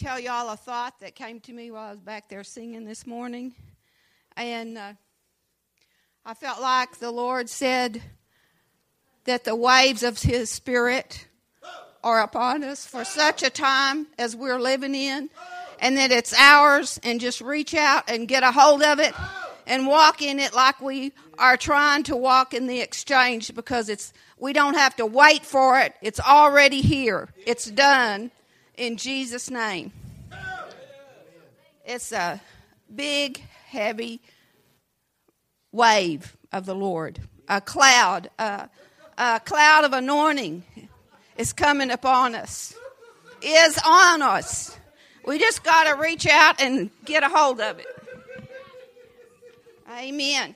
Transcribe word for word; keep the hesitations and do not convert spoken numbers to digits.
tell y'all a thought that came to me while I was back there singing this morning. And uh, I felt like the Lord said that the waves of His Spirit are upon us for such a time as we're living in, and that it's ours, and just reach out and get a hold of it and walk in it like we are trying to walk in the exchange, because it's we don't have to wait for it. It's already here. It's done in Jesus' name. It's a big, heavy wave of the Lord, a cloud, a, a cloud of anointing is coming upon us, is on us. We just got to reach out and get a hold of it. Amen.